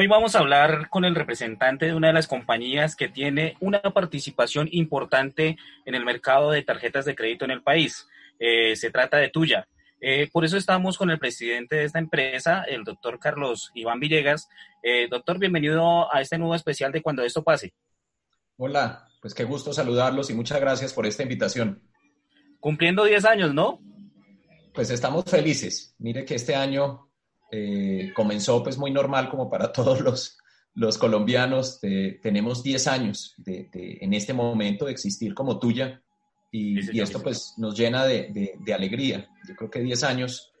Hoy vamos a hablar con el representante de una de las compañías que tiene una participación importante en el mercado de tarjetas de crédito en el país. Se trata de Tuya. Por eso estamos con el presidente de esta empresa, el doctor Carlos Iván Villegas. Doctor, bienvenido a este nuevo especial de Cuando Esto Pase. Hola, pues qué gusto saludarlos y muchas gracias por esta invitación. Cumpliendo 10 años, ¿no? Pues estamos felices. Mire que este año comenzó pues muy normal como para todos los colombianos. Tenemos 10 años en este momento de existir como Tuya y esto pues nos llena de alegría. Yo creo que 10 años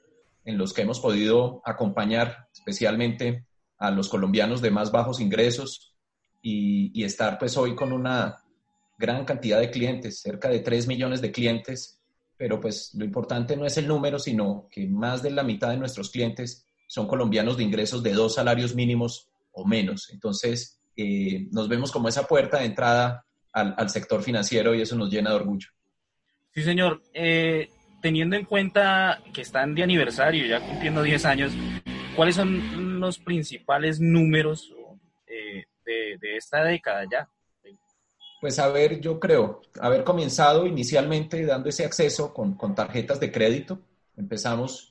en los que hemos podido acompañar especialmente a los colombianos de más bajos ingresos y estar pues hoy con una gran cantidad de clientes, cerca de 3 millones de clientes, pero pues lo importante no es el número, sino que más de la mitad de nuestros clientes son colombianos de ingresos de 2 salarios mínimos o menos. Entonces, nos vemos como esa puerta de entrada al sector financiero y eso nos llena de orgullo. Sí, señor. Teniendo en cuenta que están de aniversario, ya cumpliendo 10 años, ¿cuáles son los principales números de esta década ya? Pues yo creo haber comenzado inicialmente dando ese acceso con tarjetas de crédito. Empezamos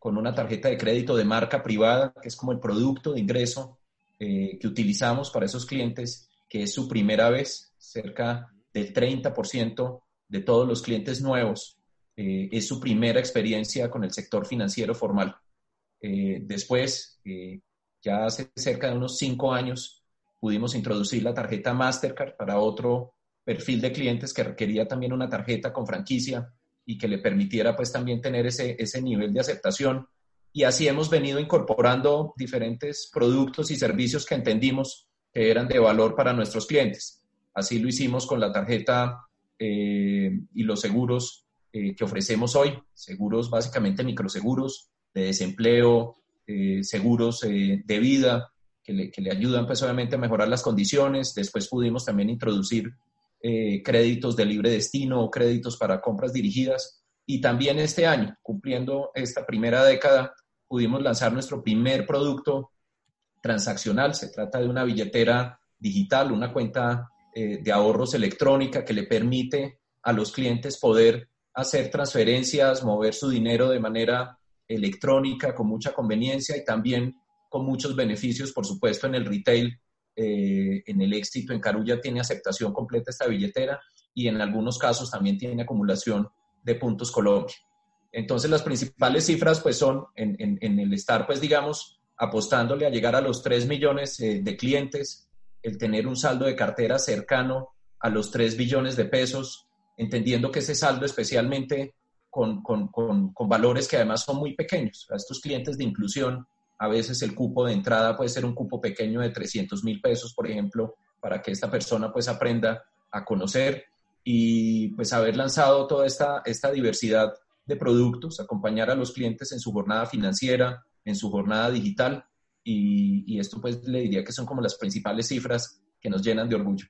con una tarjeta de crédito de marca privada, que es como el producto de ingreso que utilizamos para esos clientes, que es su primera vez. Cerca del 30% de todos los clientes nuevos es su primera experiencia con el sector financiero formal. Después, ya hace cerca de unos 5 años, pudimos introducir la tarjeta Mastercard para otro perfil de clientes que requería también una tarjeta con franquicia y que le permitiera pues también tener ese nivel de aceptación. Y así hemos venido incorporando diferentes productos y servicios que entendimos que eran de valor para nuestros clientes. Así lo hicimos con la tarjeta y los seguros que ofrecemos hoy. Seguros básicamente microseguros de desempleo, seguros de vida que le ayudan pues obviamente a mejorar las condiciones. Después pudimos también introducir créditos de libre destino o créditos para compras dirigidas. Y también este año, cumpliendo esta primera década, pudimos lanzar nuestro primer producto transaccional. Se trata de una billetera digital, una cuenta de ahorros electrónica que le permite a los clientes poder hacer transferencias, mover su dinero de manera electrónica con mucha conveniencia y también con muchos beneficios, por supuesto, en el retail. En el Éxito, en Carulla, tiene aceptación completa esta billetera y en algunos casos también tiene acumulación de puntos Colombia. Entonces, las principales cifras pues son en el estar, pues digamos, apostándole a llegar a los 3 millones de clientes, el tener un saldo de cartera cercano a los 3 billones de pesos, entendiendo que ese saldo especialmente con valores que además son muy pequeños. A estos clientes de inclusión, a veces el cupo de entrada puede ser un cupo pequeño de 300,000 pesos, por ejemplo, para que esta persona pues aprenda a conocer y pues haber lanzado toda esta diversidad de productos, acompañar a los clientes en su jornada financiera, en su jornada digital y esto pues le diría que son como las principales cifras que nos llenan de orgullo.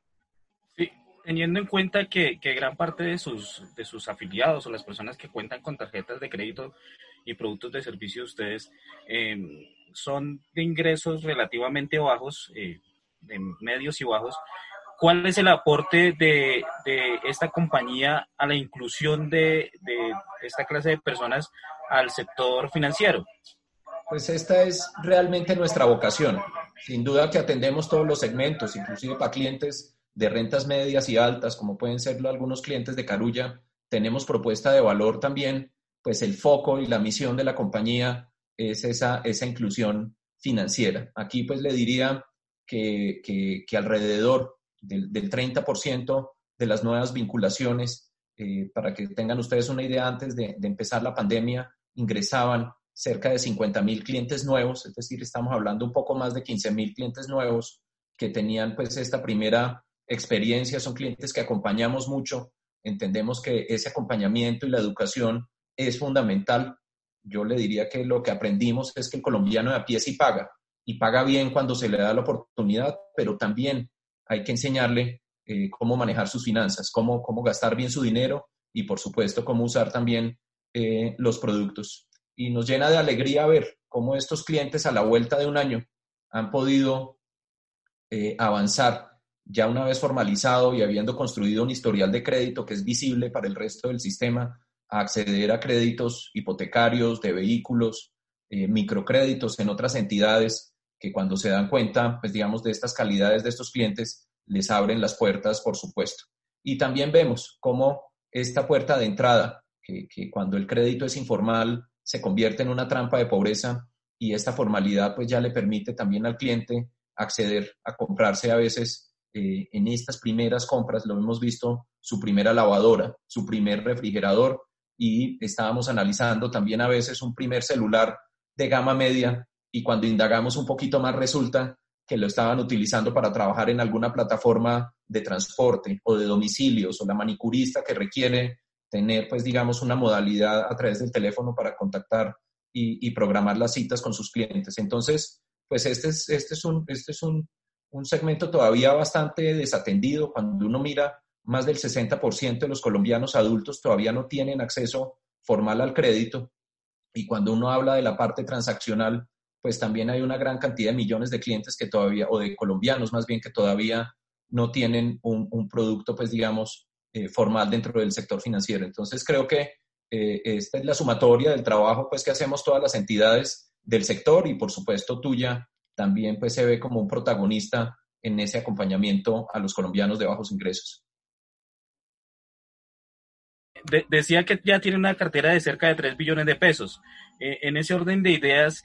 Sí, teniendo en cuenta que gran parte de sus afiliados o las personas que cuentan con tarjetas de crédito y productos de servicio de ustedes son de ingresos relativamente bajos, de medios y bajos. ¿Cuál es el aporte de esta compañía a la inclusión de esta clase de personas al sector financiero? Pues esta es realmente nuestra vocación. Sin duda que atendemos todos los segmentos, inclusive para clientes de rentas medias y altas, como pueden serlo algunos clientes de Carulla. Tenemos propuesta de valor también, pues el foco y la misión de la compañía es esa inclusión financiera. Aquí pues le diría que alrededor del 30% de las nuevas vinculaciones, para que tengan ustedes una idea, antes de empezar la pandemia ingresaban cerca de 50,000 clientes nuevos, es decir, estamos hablando un poco más de 15,000 clientes nuevos que tenían pues esta primera experiencia. Son clientes que acompañamos mucho, entendemos que ese acompañamiento y la educación es fundamental. Yo le diría que lo que aprendimos es que el colombiano de a pie sí paga, y paga bien cuando se le da la oportunidad, pero también hay que enseñarle cómo manejar sus finanzas, cómo gastar bien su dinero y, por supuesto, cómo usar también los productos. Y nos llena de alegría ver cómo estos clientes a la vuelta de un año han podido avanzar ya una vez formalizado y habiendo construido un historial de crédito que es visible para el resto del sistema, a acceder a créditos hipotecarios, de vehículos, microcréditos en otras entidades que cuando se dan cuenta, pues digamos, de estas calidades de estos clientes, les abren las puertas, por supuesto. Y también vemos cómo esta puerta de entrada, que cuando el crédito es informal, se convierte en una trampa de pobreza, y esta formalidad pues ya le permite también al cliente acceder a comprarse a veces en estas primeras compras, lo hemos visto, su primera lavadora, su primer refrigerador, y estábamos analizando también a veces un primer celular de gama media, y cuando indagamos un poquito más resulta que lo estaban utilizando para trabajar en alguna plataforma de transporte o de domicilios, o la manicurista que requiere tener, pues digamos, una modalidad a través del teléfono para contactar y programar las citas con sus clientes. Entonces, pues este es un segmento todavía bastante desatendido. Cuando uno mira, más del 60% de los colombianos adultos todavía no tienen acceso formal al crédito, y cuando uno habla de la parte transaccional, pues también hay una gran cantidad de millones de clientes que todavía, o de colombianos más bien, que todavía no tienen un producto, pues digamos, formal dentro del sector financiero. Entonces creo que esta es la sumatoria del trabajo pues que hacemos todas las entidades del sector, y por supuesto Tuya también pues se ve como un protagonista en ese acompañamiento a los colombianos de bajos ingresos. Decía que ya tiene una cartera de cerca de 3 billones de pesos. En ese orden de ideas,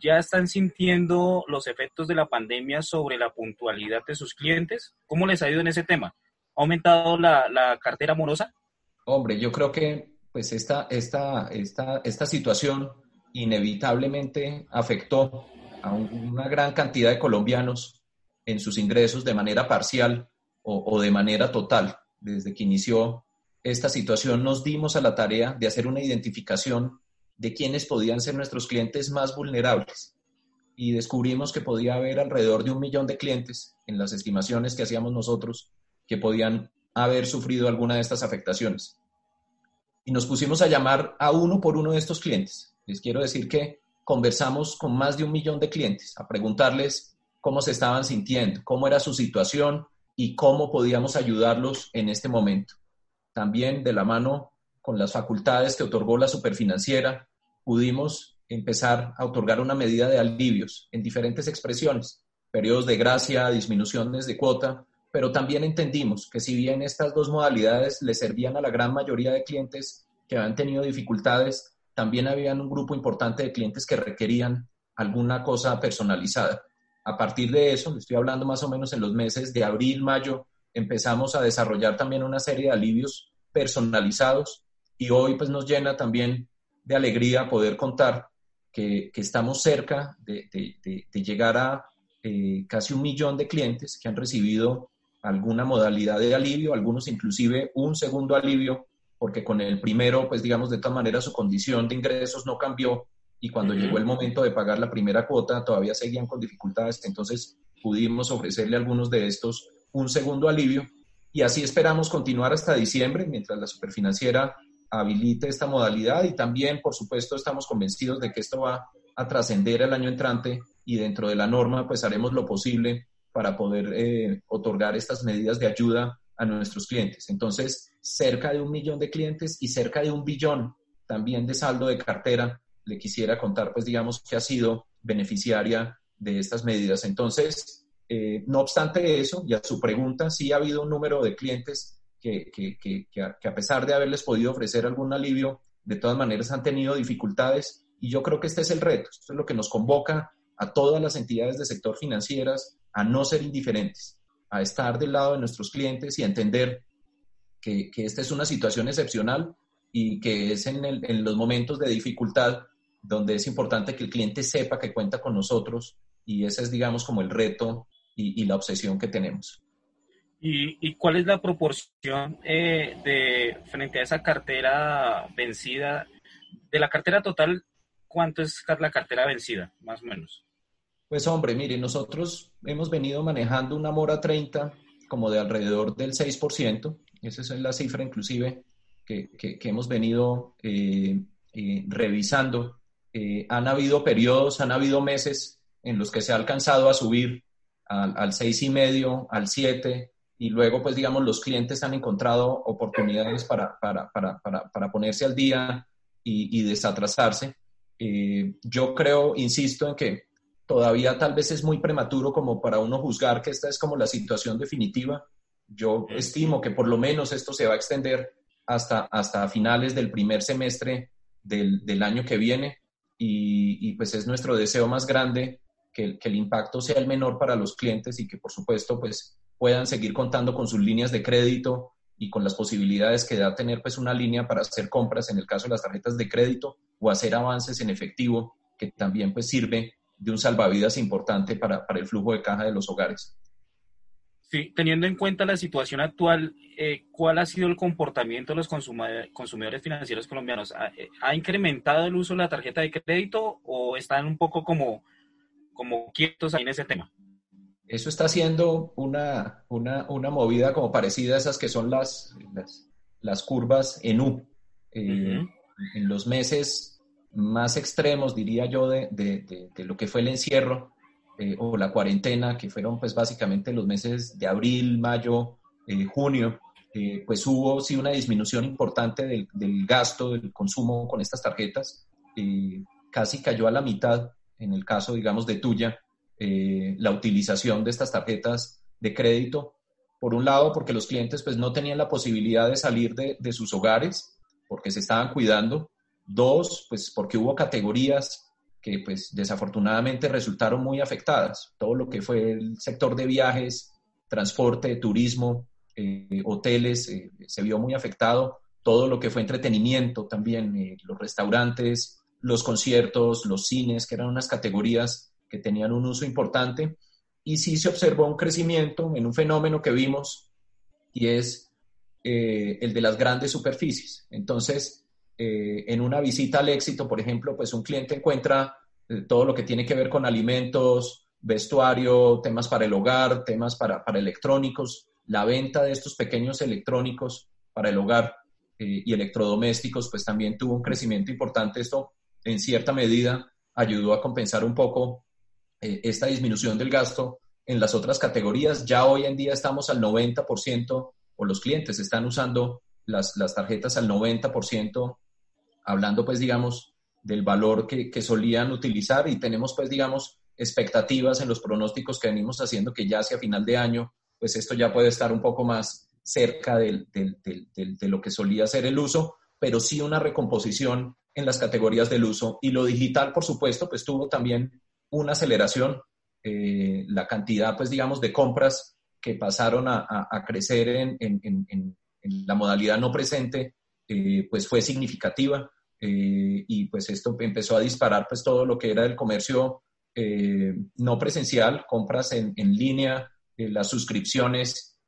¿ya están sintiendo los efectos de la pandemia sobre la puntualidad de sus clientes? ¿Cómo les ha ido en ese tema? ¿Ha aumentado la cartera morosa? Hombre, yo creo que pues esta situación inevitablemente afectó a una gran cantidad de colombianos en sus ingresos de manera parcial o de manera total. Desde que inició esta situación nos dimos a la tarea de hacer una identificación de quiénes podían ser nuestros clientes más vulnerables, y descubrimos que podía haber alrededor de 1 millón de clientes, en las estimaciones que hacíamos nosotros, que podían haber sufrido alguna de estas afectaciones. Y nos pusimos a llamar a uno por uno de estos clientes. Les quiero decir que conversamos con más de 1 millón de clientes a preguntarles cómo se estaban sintiendo, cómo era su situación y cómo podíamos ayudarlos en este momento. También, de la mano con las facultades que otorgó la Superfinanciera, pudimos empezar a otorgar una medida de alivios en diferentes expresiones, periodos de gracia, disminuciones de cuota, pero también entendimos que si bien estas dos modalidades le servían a la gran mayoría de clientes que habían tenido dificultades, también había un grupo importante de clientes que requerían alguna cosa personalizada. A partir de eso, le estoy hablando más o menos en los meses de abril, mayo, empezamos a desarrollar también una serie de alivios personalizados, y hoy pues nos llena también de alegría poder contar que estamos cerca de llegar a casi 1 millón de clientes que han recibido alguna modalidad de alivio, algunos inclusive un segundo alivio, porque con el primero, pues digamos, de todas maneras su condición de ingresos no cambió, y cuando llegó el momento de pagar la primera cuota todavía seguían con dificultades, entonces pudimos ofrecerle a algunos de estos un segundo alivio, y así esperamos continuar hasta diciembre mientras la Superfinanciera habilite esta modalidad, y también, por supuesto, estamos convencidos de que esto va a trascender el año entrante, y dentro de la norma pues haremos lo posible para poder otorgar estas medidas de ayuda a nuestros clientes. Entonces, cerca de 1 millón de clientes y cerca de 1 billón también de saldo de cartera le quisiera contar, pues digamos, que ha sido beneficiaria de estas medidas. Entonces, no obstante eso, y a su pregunta, sí ha habido un número de clientes que a pesar de haberles podido ofrecer algún alivio, de todas maneras han tenido dificultades, y yo creo que este es el reto, esto es lo que nos convoca a todas las entidades del sector financieras a no ser indiferentes, a estar del lado de nuestros clientes y a entender que esta es una situación excepcional, y que es en los momentos de dificultad donde es importante que el cliente sepa que cuenta con nosotros, y ese es, digamos, como el reto y la obsesión que tenemos. ¿Y cuál es la proporción frente a esa cartera vencida? De la cartera total, ¿cuánto es la cartera vencida, más o menos? Pues hombre, mire, nosotros hemos venido manejando una mora 30 como de alrededor del 6%, esa es la cifra inclusive que hemos venido revisando. Han habido periodos, han habido meses en los que se ha alcanzado a subir al 6,5, al 7, y luego, pues digamos, los clientes han encontrado oportunidades para ponerse al día y desatrasarse. Yo creo, insisto, en que todavía tal vez es muy prematuro como para uno juzgar que esta es como la situación definitiva. Yo estimo que por lo menos esto se va a extender hasta finales del primer semestre del año que viene, y pues es nuestro deseo más grande que el impacto sea el menor para los clientes y que, por supuesto, pues puedan seguir contando con sus líneas de crédito y con las posibilidades que da tener pues una línea para hacer compras en el caso de las tarjetas de crédito o hacer avances en efectivo, que también pues sirve de un salvavidas importante para el flujo de caja de los hogares. Sí, teniendo en cuenta la situación actual, ¿cuál ha sido el comportamiento de los consumidores financieros colombianos? ¿Ha incrementado el uso de la tarjeta de crédito o están un poco como quietos ahí en ese tema? Eso está siendo una movida como parecida a esas que son las curvas en U. Uh-huh. En los meses más extremos, diría yo, de lo que fue el encierro, o la cuarentena, que fueron pues básicamente los meses de abril, mayo, junio, pues hubo sí una disminución importante del gasto, del consumo con estas tarjetas, casi cayó a la mitad en el caso, digamos, de Tuya, la utilización de estas tarjetas de crédito, por un lado porque los clientes pues no tenían la posibilidad de salir de sus hogares porque se estaban cuidando, dos, pues porque hubo categorías que pues desafortunadamente resultaron muy afectadas. Todo lo que fue el sector de viajes, transporte, turismo, hoteles, se vio muy afectado. Todo lo que fue entretenimiento también, los restaurantes, los conciertos, los cines, que eran unas categorías que tenían un uso importante. Y sí se observó un crecimiento en un fenómeno que vimos, y es el de las grandes superficies. Entonces, en una visita al Éxito, por ejemplo, pues un cliente encuentra todo lo que tiene que ver con alimentos, vestuario, temas para el hogar, temas para electrónicos, la venta de estos pequeños electrónicos para el hogar y electrodomésticos, pues también tuvo un crecimiento importante. Esto, en cierta medida, ayudó a compensar un poco esta disminución del gasto en las otras categorías. Ya hoy en día estamos al 90%, o los clientes están usando las tarjetas al 90%, hablando pues digamos del valor que solían utilizar, y tenemos pues digamos expectativas en los pronósticos que venimos haciendo que ya hacia final de año pues esto ya puede estar un poco más cerca de lo que solía ser el uso, pero sí una recomposición en las categorías del uso. Y lo digital, por supuesto, pues tuvo también una aceleración, la cantidad pues digamos de compras que pasaron a crecer en la modalidad no presente, pues fue significativa, y pues esto empezó a disparar pues todo lo que era el comercio no presencial, compras en línea, las suscripciones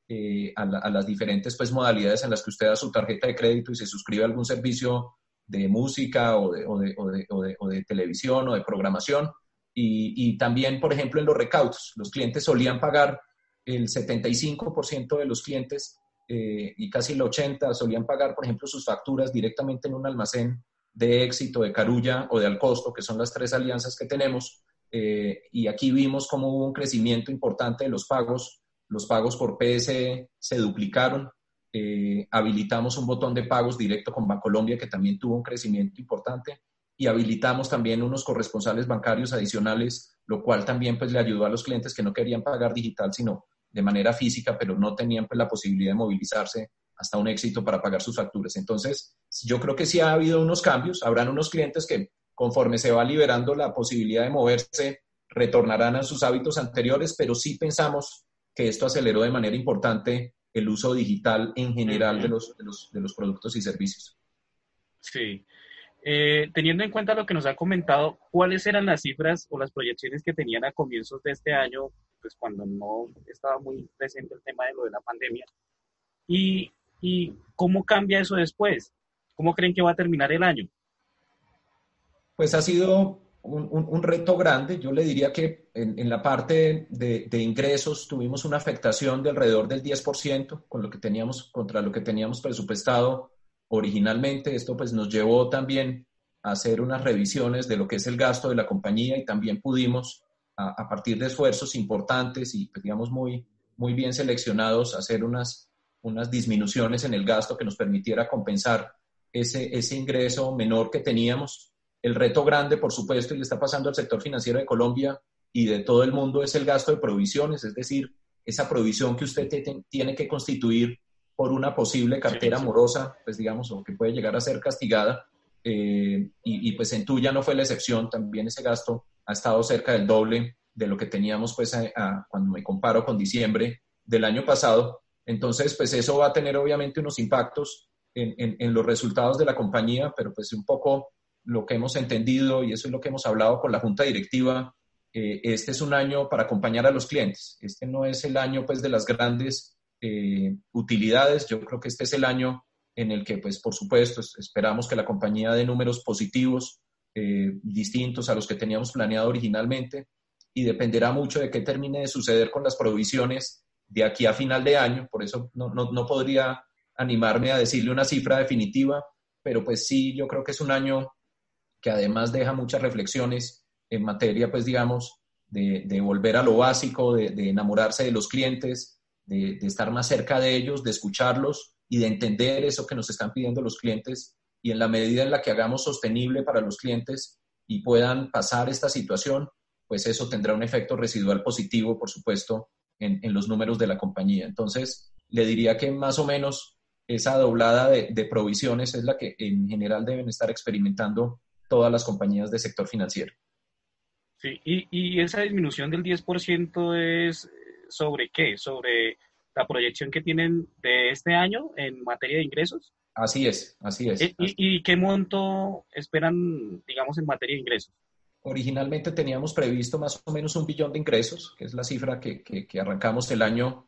a las diferentes pues modalidades en las que usted da su tarjeta de crédito y se suscribe a algún servicio de música o de televisión o de programación, y también, por ejemplo, en los recaudos. Los clientes solían pagar, el 75% de los clientes y casi el 80% solían pagar, por ejemplo, sus facturas directamente en un almacén de Éxito, de Carulla o de Alcosto, que son las tres alianzas que tenemos, y aquí vimos cómo hubo un crecimiento importante de los pagos por PSE se duplicaron, habilitamos un botón de pagos directo con Bancolombia, que también tuvo un crecimiento importante, y habilitamos también unos corresponsales bancarios adicionales, lo cual también pues le ayudó a los clientes que no querían pagar digital, sino de manera física, pero no tenían pues la posibilidad de movilizarse hasta un Éxito para pagar sus facturas. Entonces, yo creo que sí ha habido unos cambios. Habrán unos clientes que, conforme se va liberando la posibilidad de moverse, retornarán a sus hábitos anteriores, pero sí pensamos que esto aceleró de manera importante el uso digital en general de los productos y servicios. Sí. Teniendo en cuenta lo que nos ha comentado, ¿cuáles eran las cifras o las proyecciones que tenían a comienzos de este año, pues cuando no estaba muy presente el tema de lo de la pandemia? ¿Y cómo cambia eso después? ¿Cómo creen que va a terminar el año? Pues ha sido un reto grande. Yo le diría que en la parte de ingresos tuvimos una afectación de alrededor del 10% contra lo que teníamos presupuestado originalmente. Esto pues nos llevó también a hacer unas revisiones de lo que es el gasto de la compañía, y también pudimos a partir de esfuerzos importantes y, digamos, muy bien seleccionados, hacer unas disminuciones en el gasto que nos permitiera compensar ese ingreso menor que teníamos. El reto grande, por supuesto, y le está pasando al sector financiero de Colombia y de todo el mundo, es el gasto de provisiones, es decir, esa provisión que usted tiene que constituir por una posible cartera morosa, pues digamos, o que puede llegar a ser castigada, pues en Tuya no fue la excepción, también ese gasto ha estado cerca del doble de lo que teníamos pues cuando me comparo con diciembre del año pasado. Entonces, pues eso va a tener obviamente unos impactos en los resultados de la compañía, pero pues un poco lo que hemos entendido, y eso es lo que hemos hablado con la junta directiva, este es un año para acompañar a los clientes. Este no es el año pues de las grandes utilidades. Yo creo que este es el año en el que, pues por supuesto, esperamos que la compañía dé números positivos, distintos a los que teníamos planeado originalmente, y dependerá mucho de qué termine de suceder con las provisiones de aquí a final de año. Por eso no podría animarme a decirle una cifra definitiva, pero pues sí, yo creo que es un año que además deja muchas reflexiones en materia, pues digamos, de volver a lo básico, de enamorarse de los clientes, de estar más cerca de ellos, de escucharlos y de entender eso que nos están pidiendo los clientes. Y en la medida en la que hagamos sostenible para los clientes y puedan pasar esta situación, pues eso tendrá un efecto residual positivo, por supuesto, en los números de la compañía. Entonces, le diría que más o menos esa doblada de provisiones es la que en general deben estar experimentando todas las compañías del sector financiero. Sí, y esa disminución del 10% es ¿sobre qué? ¿Sobre la proyección que tienen de este año en materia de ingresos? Así es. ¿Y qué monto esperan, digamos, en materia de ingresos? Originalmente teníamos previsto más o menos 1 billón de ingresos, que es la cifra que arrancamos el año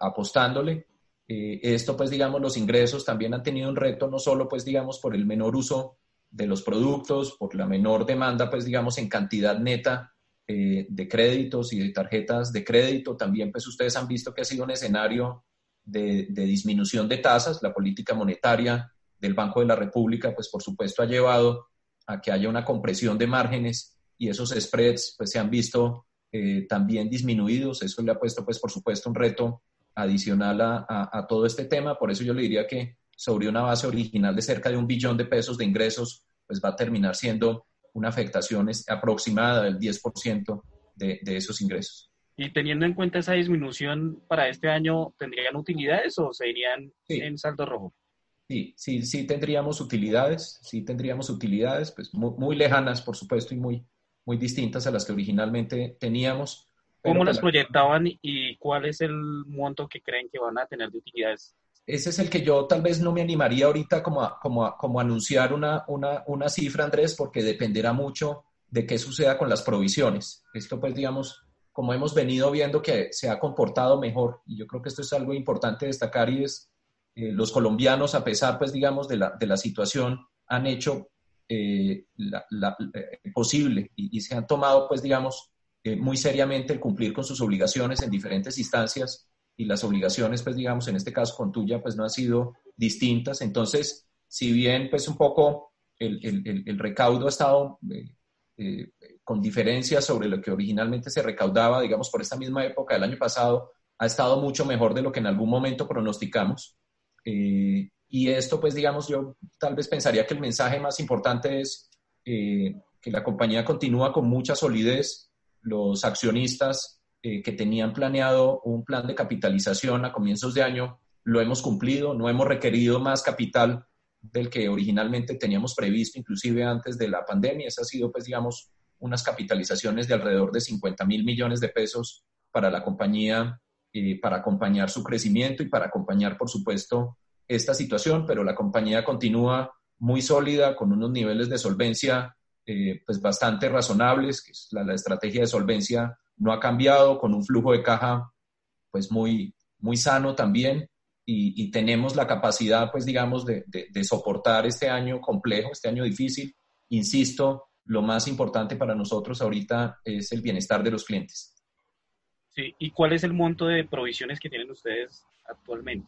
apostándole. Esto, pues, digamos, los ingresos también han tenido un reto, no solo, pues, digamos, por el menor uso de los productos, por la menor demanda, pues, digamos, en cantidad neta de créditos y de tarjetas de crédito. También, pues, ustedes han visto que ha sido un escenario de disminución de tasas. La política monetaria del Banco de la República, pues por supuesto ha llevado a que haya una compresión de márgenes y esos spreads pues se han visto también disminuidos. Eso le ha puesto pues por supuesto un reto adicional a todo este tema. Por eso yo le diría que sobre una base original de cerca de 1 billón de pesos de ingresos, pues va a terminar siendo una afectación aproximada del 10% de esos ingresos. Y teniendo en cuenta esa disminución para este año, ¿tendrían utilidades o se irían en saldo rojo? Sí, tendríamos utilidades, pues muy lejanas, por supuesto, y muy distintas a las que originalmente teníamos. ¿Cómo las proyectaban y cuál es el monto que creen que van a tener de utilidades? Ese es el que yo tal vez no me animaría ahorita como a anunciar una cifra, Andrés, porque dependerá mucho de qué suceda con las provisiones. Esto pues digamos, como hemos venido viendo que se ha comportado mejor, y yo creo que esto es algo importante destacar, y es los colombianos, a pesar pues digamos de la situación, han hecho posible y se han tomado pues digamos muy seriamente el cumplir con sus obligaciones en diferentes instancias, y las obligaciones pues digamos en este caso con Tuya pues no han sido distintas. Entonces, si bien pues un poco el recaudo ha estado con diferencia sobre lo que originalmente se recaudaba, digamos, por esta misma época del año pasado, ha estado mucho mejor de lo que en algún momento pronosticamos. Y esto, pues, digamos, yo tal vez pensaría que el mensaje más importante es que la compañía continúa con mucha solidez. Los accionistas que tenían planeado un plan de capitalización a comienzos de año, lo hemos cumplido, no hemos requerido más capital del que originalmente teníamos previsto, inclusive antes de la pandemia. Esa ha sido, pues, digamos, unas capitalizaciones de alrededor de 50.000 millones de pesos para la compañía, para acompañar su crecimiento y para acompañar, por supuesto, esta situación. Pero la compañía continúa muy sólida, con unos niveles de solvencia pues bastante razonables, que es la estrategia de solvencia no ha cambiado, con un flujo de caja pues muy sano también. Y tenemos la capacidad, pues digamos, de soportar este año complejo, este año difícil. Insisto, lo más importante para nosotros ahorita es el bienestar de los clientes. Sí, ¿y cuál es el monto de provisiones que tienen ustedes actualmente?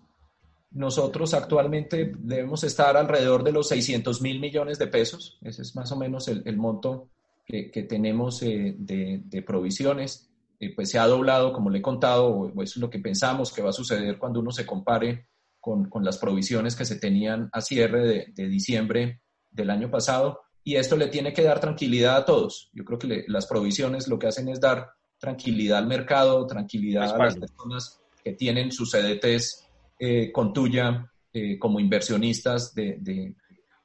Nosotros actualmente debemos estar alrededor de los 600.000 millones de pesos. Ese es más o menos el monto que tenemos de provisiones, pues se ha doblado, como le he contado, o eso es lo que pensamos que va a suceder cuando uno se compare con las provisiones que se tenían a cierre de diciembre del año pasado, y esto le tiene que dar tranquilidad a todos. Yo creo que las provisiones lo que hacen es dar tranquilidad al mercado, tranquilidad a las personas que tienen sus CDTs con Tuya como inversionistas de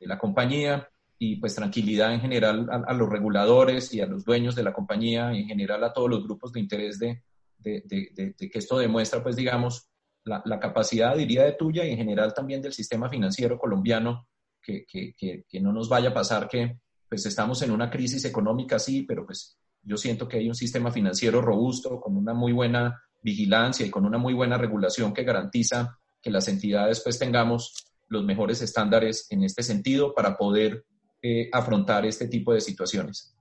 la compañía, y pues tranquilidad en general a los reguladores y a los dueños de la compañía, en general a todos los grupos de interés de que esto demuestra, pues digamos, la capacidad, diría, de Tuya y en general también del sistema financiero colombiano, que no nos vaya a pasar que pues estamos en una crisis económica, sí, pero pues yo siento que hay un sistema financiero robusto, con una muy buena vigilancia y con una muy buena regulación que garantiza que las entidades pues tengamos los mejores estándares en este sentido para poder afrontar este tipo de situaciones.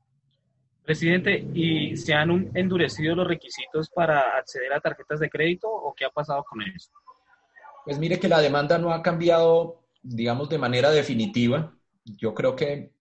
Presidente, ¿y se han endurecido los requisitos para acceder a tarjetas de crédito o qué ha pasado con ellos? Pues mire que la demanda no ha cambiado, digamos, de manera definitiva. Yo creo que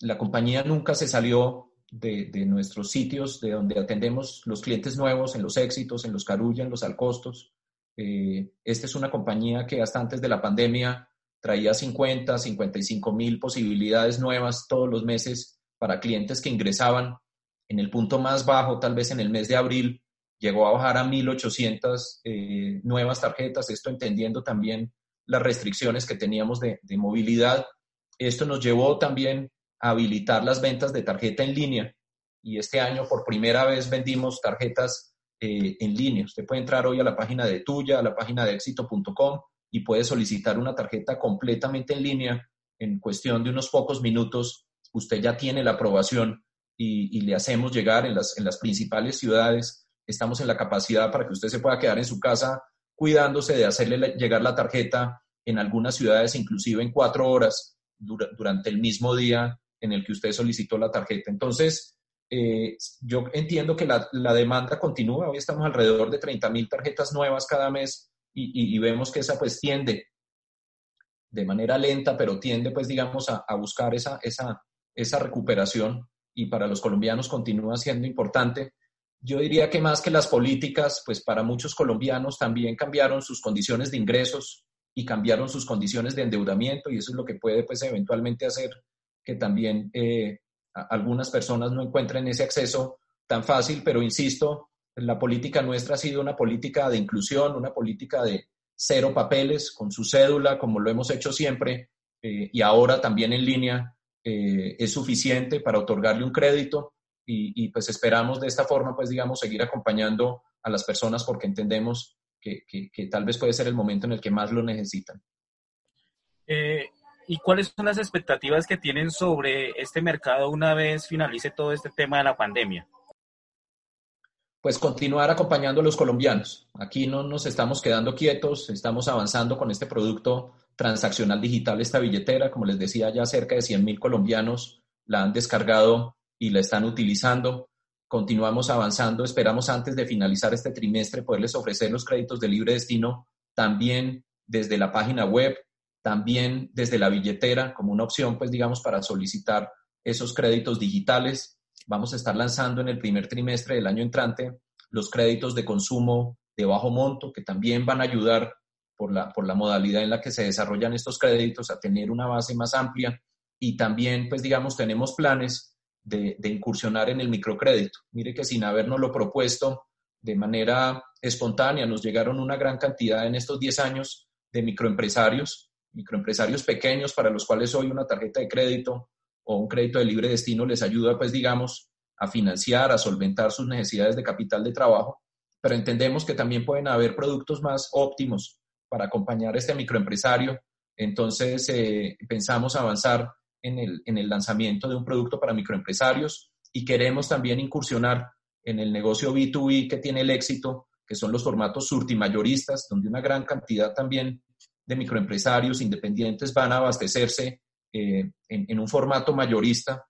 la compañía nunca se salió de nuestros sitios, de donde atendemos los clientes nuevos, en los Éxitos, en los Carulla, en los Alcostos. Esta es una compañía que hasta antes de la pandemia traía 50, 55 mil posibilidades nuevas todos los meses para clientes que ingresaban. En el punto más bajo, tal vez en el mes de abril, llegó a bajar a 1.800 nuevas tarjetas, esto entendiendo también las restricciones que teníamos de movilidad. Esto nos llevó también a habilitar las ventas de tarjeta en línea, y este año por primera vez vendimos tarjetas en línea. Usted puede entrar hoy a la página de Tuya, a la página de éxito.com, y puede solicitar una tarjeta completamente en línea. En cuestión de unos pocos minutos usted ya tiene la aprobación y le hacemos llegar en las principales ciudades. Estamos en la capacidad para que usted se pueda quedar en su casa cuidándose de hacerle llegar la tarjeta en algunas ciudades, inclusive en 4 horas durante el mismo día en el que usted solicitó la tarjeta. Entonces, yo entiendo que la demanda continúa. Hoy estamos alrededor de 30.000 tarjetas nuevas cada mes y vemos que esa pues tiende de manera lenta, pero tiende pues digamos a buscar esa recuperación, y para los colombianos continúa siendo importante. Yo diría que más que las políticas, pues para muchos colombianos también cambiaron sus condiciones de ingresos y cambiaron sus condiciones de endeudamiento, y eso es lo que puede pues eventualmente hacer que también algunas personas no encuentren ese acceso tan fácil. Pero insisto, la política nuestra ha sido una política de inclusión, una política de cero papeles, con su cédula, como lo hemos hecho siempre, y ahora también en línea es suficiente para otorgarle un crédito, y pues esperamos de esta forma, pues digamos, seguir acompañando a las personas, porque entendemos que tal vez puede ser el momento en el que más lo necesitan. ¿Y cuáles son las expectativas que tienen sobre este mercado una vez finalice todo este tema de la pandemia? Pues continuar acompañando a los colombianos. Aquí no nos estamos quedando quietos, estamos avanzando con este producto transaccional digital, esta billetera. Como les decía, ya cerca de 100.000 colombianos la han descargado y la están utilizando. Continuamos avanzando, esperamos antes de finalizar este trimestre poderles ofrecer los créditos de libre destino también desde la página web, también desde la billetera, como una opción, pues digamos, para solicitar esos créditos digitales. Vamos a estar lanzando en el primer trimestre del año entrante los créditos de consumo de bajo monto, que también van a ayudar por la modalidad en la que se desarrollan estos créditos a tener una base más amplia. Y también, pues digamos, tenemos planes de incursionar en el microcrédito. Mire que sin habernoslo propuesto de manera espontánea, nos llegaron una gran cantidad en estos 10 años de microempresarios pequeños, para los cuales hoy una tarjeta de crédito o un crédito de libre destino les ayuda, pues digamos, a financiar, a solventar sus necesidades de capital de trabajo, pero entendemos que también pueden haber productos más óptimos para acompañar a este microempresario. Entonces pensamos avanzar en el lanzamiento de un producto para microempresarios, y queremos también incursionar en el negocio B2B que tiene el Éxito, que son los formatos surtimayoristas, donde una gran cantidad también de microempresarios independientes van a abastecerse en un formato mayorista.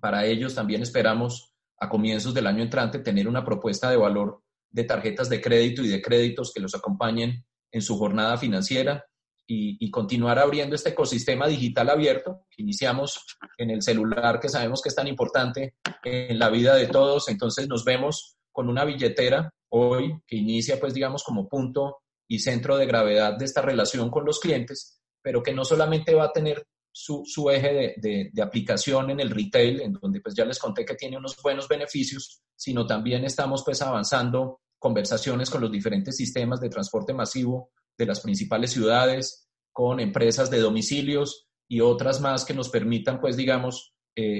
Para ellos también esperamos a comienzos del año entrante tener una propuesta de valor de tarjetas de crédito y de créditos que los acompañen en su jornada financiera, y continuar abriendo este ecosistema digital abierto que iniciamos en el celular, que sabemos que es tan importante en la vida de todos. Entonces nos vemos con una billetera hoy que inicia, pues digamos, como punto y centro de gravedad de esta relación con los clientes, pero que no solamente va a tener su eje de aplicación en el retail, en donde pues ya les conté que tiene unos buenos beneficios, sino también estamos pues avanzando conversaciones con los diferentes sistemas de transporte masivo de las principales ciudades, con empresas de domicilios y otras más que nos permitan, pues digamos,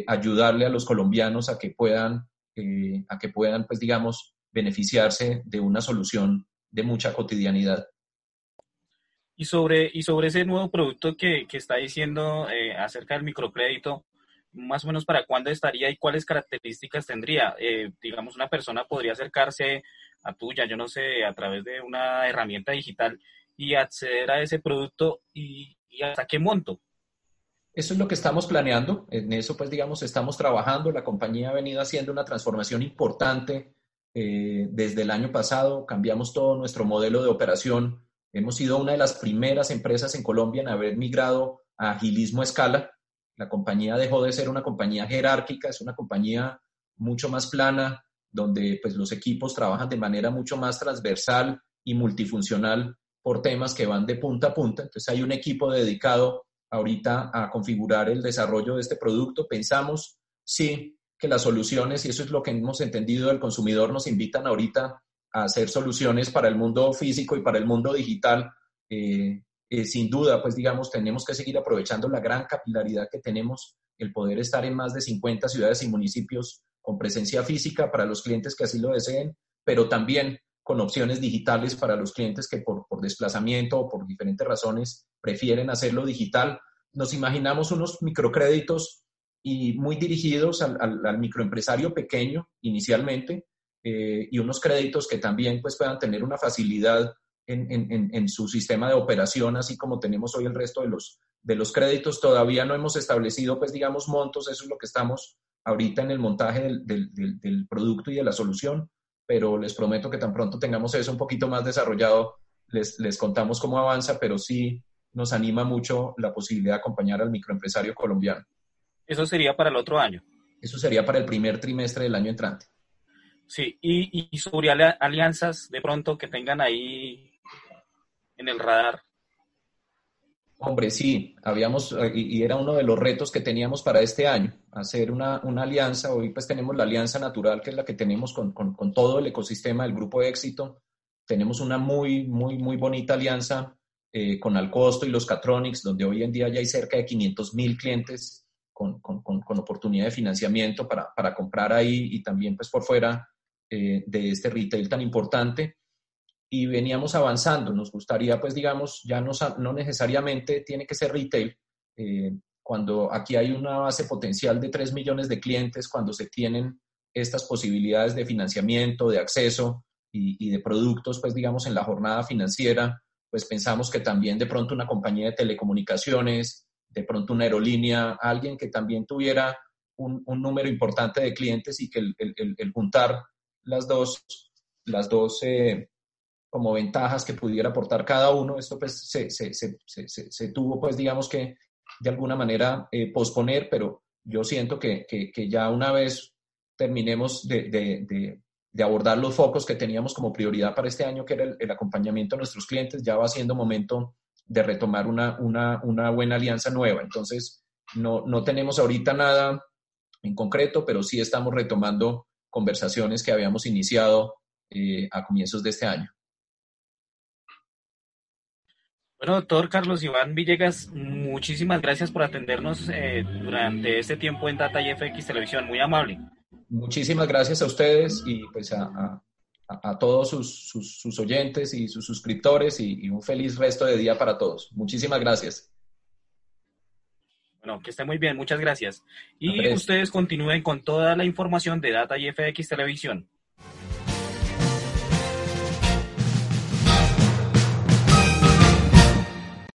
ayudarle a los colombianos a que puedan, pues digamos, beneficiarse de una solución de mucha cotidianidad. Y sobre ese nuevo producto que está diciendo acerca del microcrédito, más o menos para cuándo estaría y cuáles características tendría. Digamos, una persona podría acercarse a Tuya, yo no sé, a través de una herramienta digital y acceder a ese producto y hasta qué monto. Eso es lo que estamos planeando. En eso, pues, digamos, estamos trabajando. La compañía ha venido haciendo una transformación importante desde el año pasado. Cambiamos todo nuestro modelo de operación. Hemos sido una de las primeras empresas en Colombia en haber migrado a agilismo a escala. La compañía dejó de ser una compañía jerárquica, es una compañía mucho más plana, donde pues, los equipos trabajan de manera mucho más transversal y multifuncional por temas que van de punta a punta. Entonces hay un equipo dedicado ahorita a configurar el desarrollo de este producto. Pensamos, sí, que las soluciones, y eso es lo que hemos entendido del consumidor, nos invitan ahorita a hacer soluciones para el mundo físico y para el mundo digital. Sin duda, pues digamos, tenemos que seguir aprovechando la gran capilaridad que tenemos, el poder estar en más de 50 ciudades y municipios con presencia física para los clientes que así lo deseen, pero también con opciones digitales para los clientes que por desplazamiento o por diferentes razones prefieren hacerlo digital. Nos imaginamos unos microcréditos y muy dirigidos al microempresario pequeño inicialmente, y unos créditos que también pues, puedan tener una facilidad en su sistema de operación, así como tenemos hoy el resto de los créditos. Todavía no hemos establecido, pues digamos, montos. Eso es lo que estamos ahorita en el montaje del producto y de la solución, pero les prometo que tan pronto tengamos eso un poquito más desarrollado, les contamos cómo avanza, pero sí nos anima mucho la posibilidad de acompañar al microempresario colombiano. ¿Eso sería para el otro año? Eso sería para el primer trimestre del año entrante. Sí, y sobre alianzas de pronto que tengan ahí en el radar. Hombre, sí, y era uno de los retos que teníamos para este año, hacer una alianza. Hoy pues tenemos la alianza natural, que es la que tenemos con todo el ecosistema del Grupo Éxito. Tenemos una muy, muy, muy bonita alianza con Alcosto y los Catronics, donde hoy en día ya hay cerca de 500,000 clientes con oportunidad de financiamiento para comprar ahí y también pues por fuera de este retail tan importante. Y veníamos avanzando. Nos gustaría, pues digamos, ya no necesariamente tiene que ser retail. Cuando aquí hay una base potencial de 3 millones de clientes, cuando se tienen estas posibilidades de financiamiento, de acceso y de productos, pues digamos, en la jornada financiera, pues pensamos que también de pronto una compañía de telecomunicaciones, de pronto una aerolínea, alguien que también tuviera un número importante de clientes y que el juntar las dos como ventajas que pudiera aportar cada uno. Esto pues se tuvo pues digamos que de alguna manera posponer, pero yo siento que ya una vez terminemos de abordar los focos que teníamos como prioridad para este año, que era el acompañamiento a nuestros clientes, ya va siendo momento de retomar una buena alianza nueva. Entonces no tenemos ahorita nada en concreto, pero sí estamos retomando conversaciones que habíamos iniciado a comienzos de este año. Bueno, doctor Carlos Iván Villegas, muchísimas gracias por atendernos durante este tiempo en Data y FX Televisión, muy amable. Muchísimas gracias a ustedes y pues a todos sus oyentes y sus suscriptores y un feliz resto de día para todos. Muchísimas gracias. Bueno, que esté muy bien, muchas gracias. Y ustedes continúen con toda la información de Data y FX Televisión.